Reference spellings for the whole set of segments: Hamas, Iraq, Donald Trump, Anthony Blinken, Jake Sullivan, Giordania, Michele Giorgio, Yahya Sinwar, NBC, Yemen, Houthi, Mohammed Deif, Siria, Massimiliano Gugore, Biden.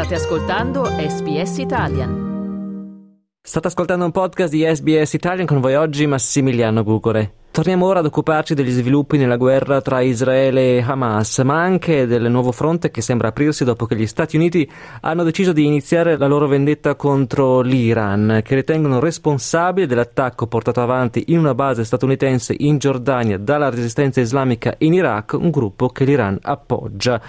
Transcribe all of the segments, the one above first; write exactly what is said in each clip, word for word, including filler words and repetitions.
State ascoltando S B S Italian. State ascoltando un podcast di S B S Italian, con voi oggi Massimiliano Gugore. Torniamo ora ad occuparci degli sviluppi nella guerra tra Israele e Hamas, ma anche del nuovo fronte che sembra aprirsi dopo che gli Stati Uniti hanno deciso di iniziare la loro vendetta contro l'Iran, che ritengono responsabile dell'attacco portato avanti in una base statunitense in Giordania dalla resistenza islamica in Iraq, un gruppo che l'Iran appoggia.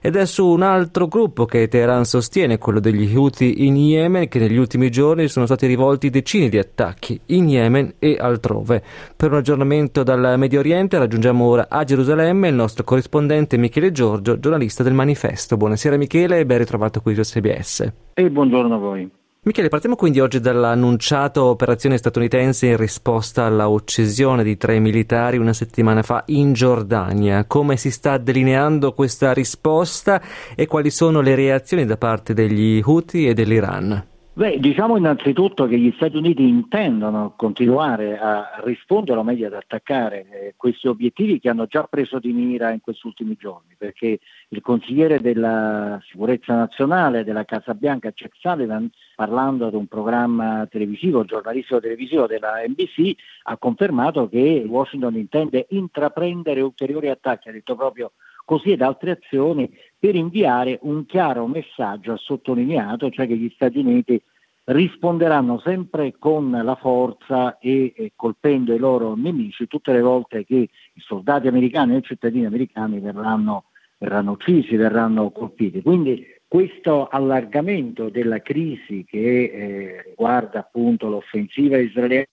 Ed è su un altro gruppo che Teheran sostiene, quello degli Houthi in Yemen, che negli ultimi giorni sono stati rivolti decine di attacchi in Yemen e altrove. Per un aggiornamento dal Medio Oriente raggiungiamo ora a Gerusalemme il nostro corrispondente Michele Giorgio, giornalista del Manifesto. Buonasera Michele e ben ritrovato qui su S B S. E buongiorno a voi. Michele, partiamo quindi oggi dall'annunciata operazione statunitense in risposta alla uccisione di tre militari una settimana fa in Giordania. Come si sta delineando questa risposta e quali sono le reazioni da parte degli Houthi e dell'Iran? Beh, diciamo innanzitutto che gli Stati Uniti intendono continuare a rispondere, o meglio ad attaccare, questi obiettivi che hanno già preso di mira in questi ultimi giorni, perché il consigliere della sicurezza nazionale della Casa Bianca, Jake Sullivan, parlando ad un programma televisivo, giornalistico televisivo della N B C, ha confermato che Washington intende intraprendere ulteriori attacchi, ha detto proprio così, ed altre azioni per inviare un chiaro messaggio, ha sottolineato, cioè che gli Stati Uniti risponderanno sempre con la forza e, e colpendo i loro nemici tutte le volte che i soldati americani e i cittadini americani verranno verranno uccisi, verranno colpiti. Quindi questo allargamento della crisi che eh, riguarda appunto l'offensiva israeliana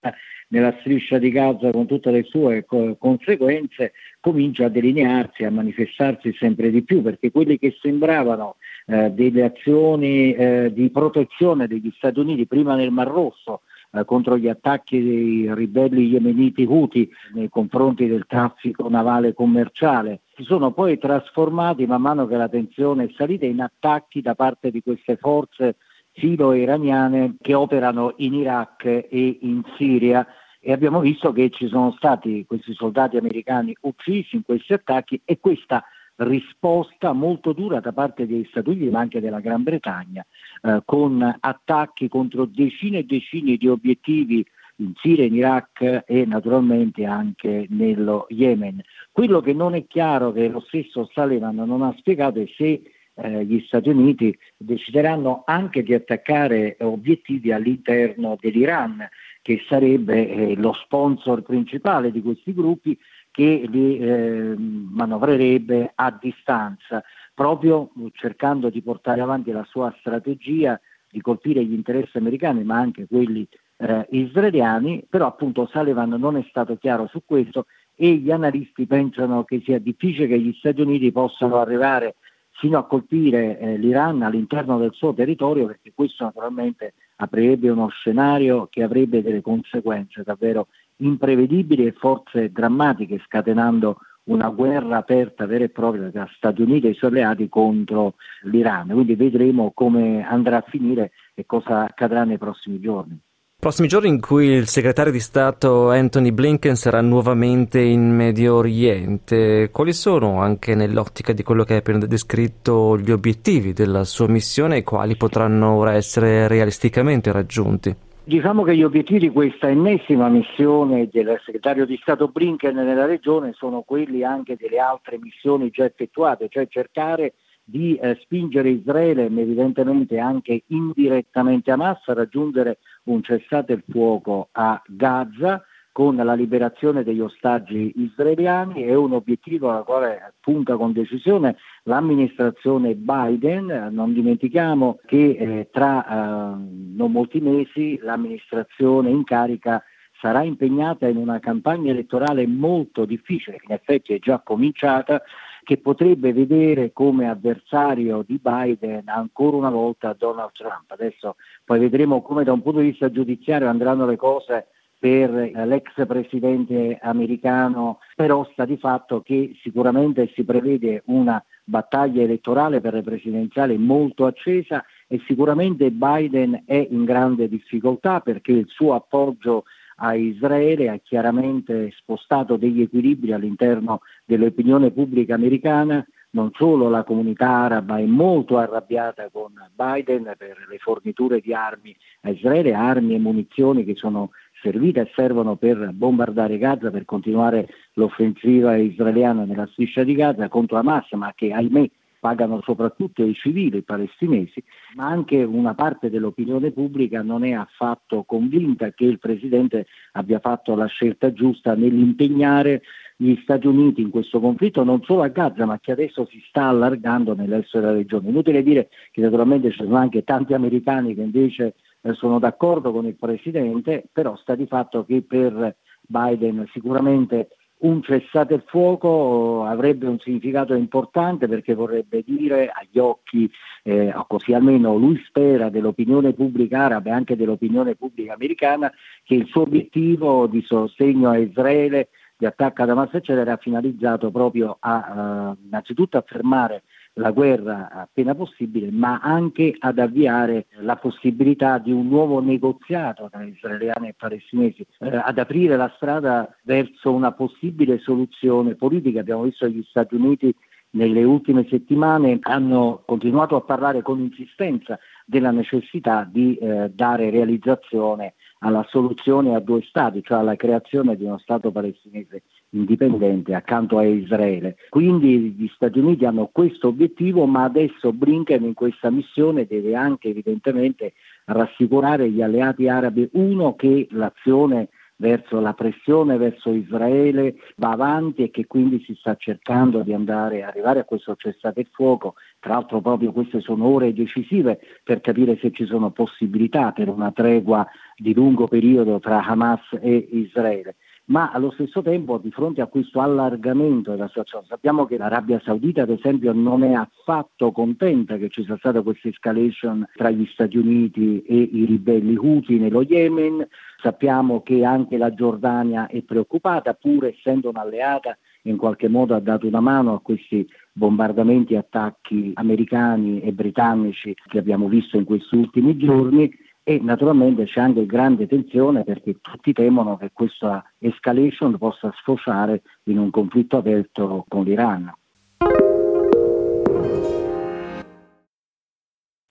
nella striscia di Gaza con tutte le sue co- conseguenze comincia a delinearsi, a manifestarsi sempre di più, perché quelle che sembravano eh, delle azioni eh, di protezione degli Stati Uniti prima nel Mar Rosso eh, contro gli attacchi dei ribelli yemeniti Houthi nei confronti del traffico navale commerciale si sono poi trasformati, man mano che la tensione è salita, in attacchi da parte di queste forze filo-iraniane che operano in Iraq e in Siria, e abbiamo visto che ci sono stati questi soldati americani uccisi in questi attacchi e questa risposta molto dura da parte degli Stati Uniti ma anche della Gran Bretagna eh, con attacchi contro decine e decine di obiettivi in Siria, in Iraq e naturalmente anche nello Yemen. Quello che non è chiaro, che lo stesso Sullivan non ha spiegato, è se eh, gli Stati Uniti decideranno anche di attaccare obiettivi all'interno dell'Iran, che sarebbe eh, lo sponsor principale di questi gruppi, che li eh, manovrerebbe a distanza, proprio cercando di portare avanti la sua strategia di colpire gli interessi americani ma anche quelli Eh, israeliani. Però appunto Sullivan non è stato chiaro su questo e gli analisti pensano che sia difficile che gli Stati Uniti possano arrivare fino a colpire eh, l'Iran all'interno del suo territorio, perché questo naturalmente aprirebbe uno scenario che avrebbe delle conseguenze davvero imprevedibili e forse drammatiche, scatenando una guerra aperta vera e propria tra Stati Uniti e i suoi alleati contro l'Iran. Quindi vedremo come andrà a finire e cosa accadrà nei prossimi giorni. Prossimi giorni in cui il segretario di Stato Anthony Blinken sarà nuovamente in Medio Oriente. Quali sono, anche nell'ottica di quello che hai appena descritto, gli obiettivi della sua missione e quali potranno ora essere realisticamente raggiunti? Diciamo che gli obiettivi di questa ennesima missione del segretario di Stato Blinken nella regione sono quelli anche delle altre missioni già effettuate, cioè cercare di eh, spingere Israele, evidentemente anche indirettamente Hamas, a raggiungere un cessate il fuoco a Gaza con la liberazione degli ostaggi israeliani. È un obiettivo alla quale punta con decisione l'amministrazione Biden. Non dimentichiamo che eh, tra eh, non molti mesi l'amministrazione in carica sarà impegnata in una campagna elettorale molto difficile, che in effetti è già cominciata, che potrebbe vedere come avversario di Biden ancora una volta Donald Trump. Adesso poi vedremo come da un punto di vista giudiziario andranno le cose per l'ex presidente americano, però sta di fatto che sicuramente si prevede una battaglia elettorale per le presidenziali molto accesa e sicuramente Biden è in grande difficoltà, perché il suo appoggio a Israele ha chiaramente spostato degli equilibri all'interno dell'opinione pubblica americana, non solo la comunità araba è molto arrabbiata con Biden per le forniture di armi a Israele, armi e munizioni che sono servite e servono per bombardare Gaza, per continuare l'offensiva israeliana nella striscia di Gaza contro Hamas, ma che ahimè pagano soprattutto i civili palestinesi, ma anche una parte dell'opinione pubblica non è affatto convinta che il Presidente abbia fatto la scelta giusta nell'impegnare gli Stati Uniti in questo conflitto, non solo a Gaza, ma che adesso si sta allargando nell'est della regione. Inutile dire che naturalmente ci sono anche tanti americani che invece sono d'accordo con il Presidente, però sta di fatto che per Biden sicuramente un cessate il fuoco avrebbe un significato importante, perché vorrebbe dire agli occhi, eh, così almeno lui spera, dell'opinione pubblica araba e anche dell'opinione pubblica americana, che il suo obiettivo di sostegno a Israele, di attacco ad Hamas eccetera, era finalizzato proprio a eh, innanzitutto a fermare la guerra appena possibile, ma anche ad avviare la possibilità di un nuovo negoziato tra israeliani e palestinesi, eh, ad aprire la strada verso una possibile soluzione politica. Abbiamo visto gli Stati Uniti nelle ultime settimane hanno continuato a parlare con insistenza della necessità di eh, dare realizzazione alla soluzione a due stati, cioè alla creazione di uno Stato palestinese indipendente accanto a Israele. Quindi gli Stati Uniti hanno questo obiettivo, ma adesso Blinken in questa missione deve anche evidentemente rassicurare gli alleati arabi, uno, che l'azione verso la pressione verso Israele va avanti e che quindi si sta cercando di andare arrivare a questo cessate il fuoco. Tra l'altro proprio queste sono ore decisive per capire se ci sono possibilità per una tregua di lungo periodo tra Hamas e Israele. Ma allo stesso tempo, di fronte a questo allargamento della situazione, sappiamo che l'Arabia Saudita ad esempio non è affatto contenta che ci sia stata questa escalation tra gli Stati Uniti e i ribelli Houthi nello Yemen. Sappiamo che anche la Giordania è preoccupata, pur essendo un'alleata in qualche modo ha dato una mano a questi bombardamenti e attacchi americani e britannici che abbiamo visto in questi ultimi giorni. E naturalmente c'è anche grande tensione, perché tutti temono che questa escalation possa sfociare in un conflitto aperto con l'Iran.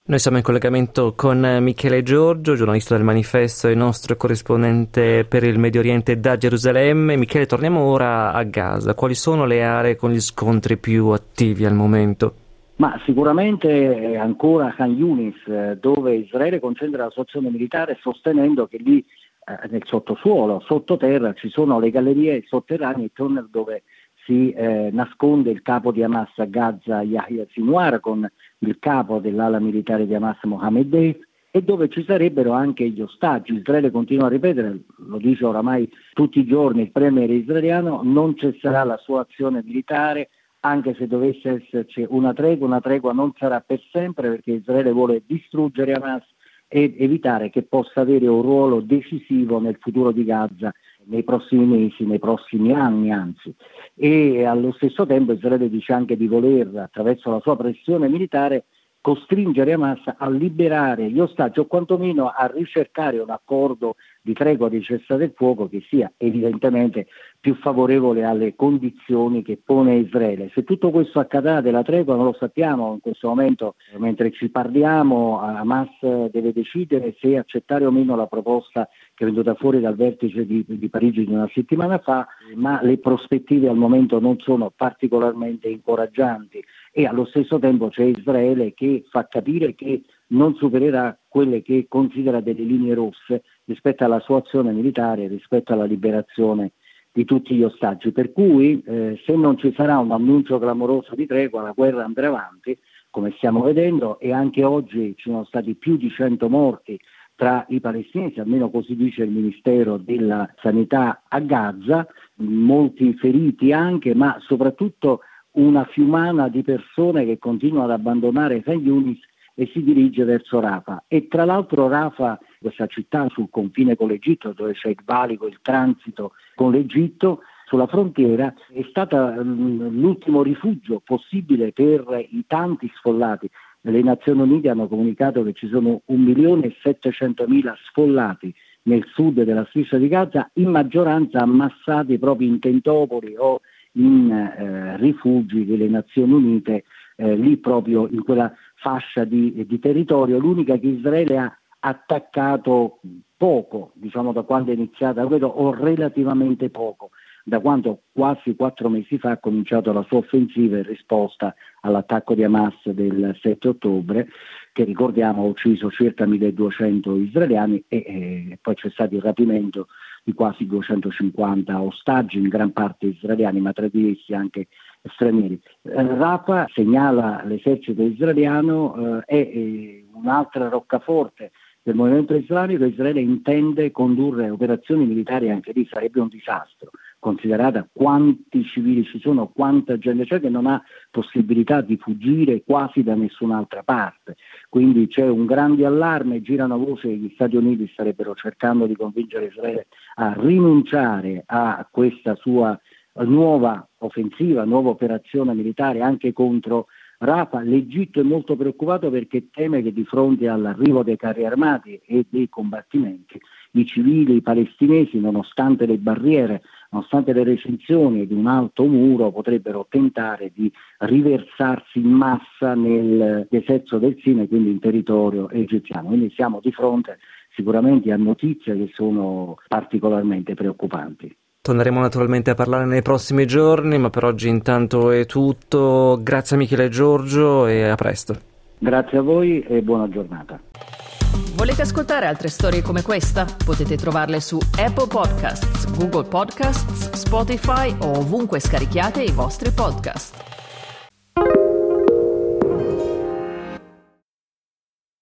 Noi siamo in collegamento con Michele Giorgio, giornalista del Manifesto e nostro corrispondente per il Medio Oriente da Gerusalemme. Michele, torniamo ora a Gaza. Quali sono le aree con gli scontri più attivi al momento? Ma sicuramente ancora Khan Yunis, dove Israele concentra la sua azione militare, sostenendo che lì eh, nel sottosuolo, sottoterra, ci sono le gallerie sotterranee, i tunnel dove si eh, nasconde il capo di Hamas a Gaza, Yahya Sinwar, con il capo dell'ala militare di Hamas, Mohammed Deif, e dove ci sarebbero anche gli ostaggi. Israele continua a ripetere, lo dice oramai tutti i giorni il premier israeliano, non cesserà la sua azione militare, anche se dovesse esserci una tregua, una tregua non sarà per sempre, perché Israele vuole distruggere Hamas ed evitare che possa avere un ruolo decisivo nel futuro di Gaza nei prossimi mesi, nei prossimi anni anzi. E allo stesso tempo Israele dice anche di voler, attraverso la sua pressione militare, costringere Hamas a liberare gli ostaggi o quantomeno a ricercare un accordo di tregua, di cessate il fuoco, che sia evidentemente più favorevole alle condizioni che pone Israele. Se tutto questo accadrà, della tregua non lo sappiamo in questo momento, mentre ci parliamo Hamas deve decidere se accettare o meno la proposta che è venuta fuori dal vertice di, di Parigi di una settimana fa, ma le prospettive al momento non sono particolarmente incoraggianti. E allo stesso tempo c'è Israele che fa capire che non supererà quelle che considera delle linee rosse rispetto alla sua azione militare, rispetto alla liberazione di tutti gli ostaggi. Per cui eh, se non ci sarà un annuncio clamoroso di tregua, la guerra andrà avanti, come stiamo vedendo, e anche oggi ci sono stati più di cento morti tra i palestinesi, almeno così dice il Ministero della Sanità a Gaza, molti feriti anche, ma soprattutto una fiumana di persone che continua ad abbandonare Khan Yunis e si dirige verso Rafa. E tra l'altro Rafa, questa città sul confine con l'Egitto, dove c'è il valico, il transito con l'Egitto, sulla frontiera, è stata l'ultimo rifugio possibile per i tanti sfollati. Le Nazioni Unite hanno comunicato che ci sono un milione e settecentomila sfollati nel sud della striscia di Gaza, in maggioranza ammassati proprio in tentopoli o in eh, rifugi delle Nazioni Unite, eh, lì proprio in quella fascia di, di territorio, l'unica che Israele ha attaccato poco, diciamo da quando è iniziata, credo, o relativamente poco, da quando quasi quattro mesi fa ha cominciato la sua offensiva in risposta all'attacco di Hamas del sette ottobre, che ricordiamo ha ucciso circa milleduecento israeliani e eh, poi c'è stato il rapimento di quasi duecentocinquanta ostaggi, in gran parte israeliani, ma tra di essi anche stranieri. Rapa, segnala l'esercito israeliano, eh, è, è un'altra roccaforte del movimento islamico. Israele intende condurre operazioni militari, anche lì sarebbe un disastro, considerata quanti civili ci sono, quanta gente c'è che non ha possibilità di fuggire quasi da nessun'altra parte. Quindi c'è un grande allarme, girano voci che gli Stati Uniti starebbero cercando di convincere Israele a rinunciare a questa sua nuova offensiva, nuova operazione militare anche contro Rapa. L'Egitto è molto preoccupato perché teme che di fronte all'arrivo dei carri armati e dei combattimenti i civili palestinesi, nonostante le barriere, nonostante le recinzioni di un alto muro, potrebbero tentare di riversarsi in massa nel deserto del Sinai, quindi in territorio egiziano. Quindi siamo di fronte sicuramente a notizie che sono particolarmente preoccupanti. Torneremo naturalmente a parlare nei prossimi giorni, ma per oggi intanto è tutto. Grazie a Michele Giorgio e a presto. Grazie a voi e buona giornata. Volete ascoltare altre storie come questa? Potete trovarle su Apple Podcasts, Google Podcasts, Spotify o ovunque scarichiate i vostri podcast.